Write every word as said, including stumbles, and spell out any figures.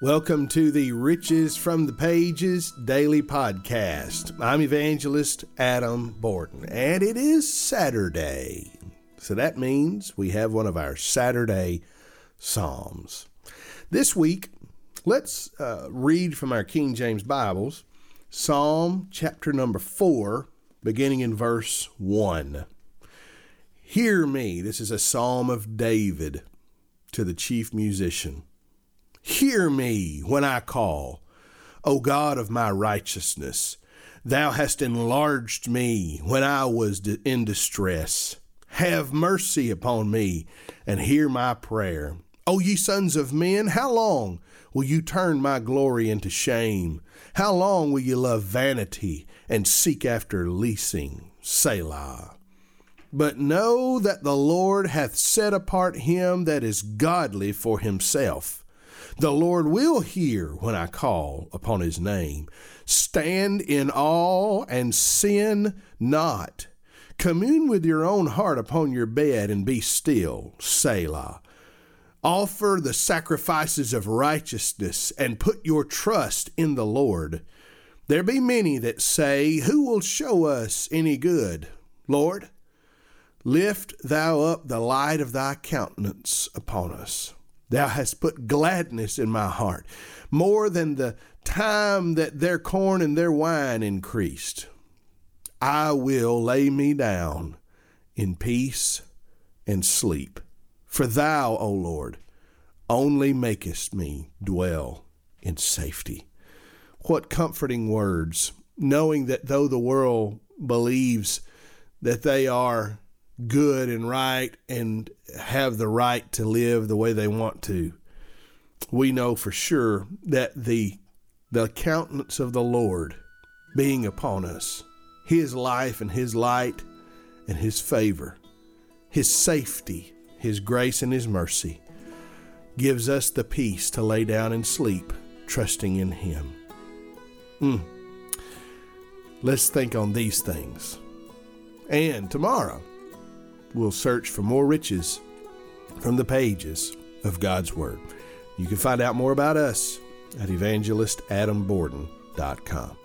Welcome to the Riches from the Pages daily podcast. I'm evangelist Adam Borden, and it is Saturday. So that means we have one of our Saturday Psalms. This week, let's uh, read from our King James Bibles, Psalm chapter number four, beginning in verse one. Hear me. This is a psalm of David to the chief musician. Hear me when I call, O God of my righteousness. Thou hast enlarged me when I was in distress. Have mercy upon me and hear my prayer. O ye sons of men, how long will you turn my glory into shame? How long will you love vanity and seek after leasing? Selah. But know that the Lord hath set apart him that is godly for himself. The Lord will hear when I call upon his name. Stand in awe and sin not. Commune with your own heart upon your bed and be still. Selah. Offer the sacrifices of righteousness and put your trust in the Lord. There be many that say, who will show us any good? Lord, lift thou up the light of thy countenance upon us. Thou hast put gladness in my heart, more than the time that their corn and their wine increased. I will lay me down in peace and sleep, for thou, O Lord, only makest me dwell in safety. What comforting words, knowing that though the world believes that they are good and right and have the right to live the way they want to, we know for sure that the the countenance of the Lord being upon us, his life and his light and his favor, his safety, his grace and his mercy gives us the peace to lay down and sleep, trusting in him. Mm. Let's think on these things. And tomorrow, we'll search for more riches from the pages of God's Word. You can find out more about us at evangelist adam borden dot com.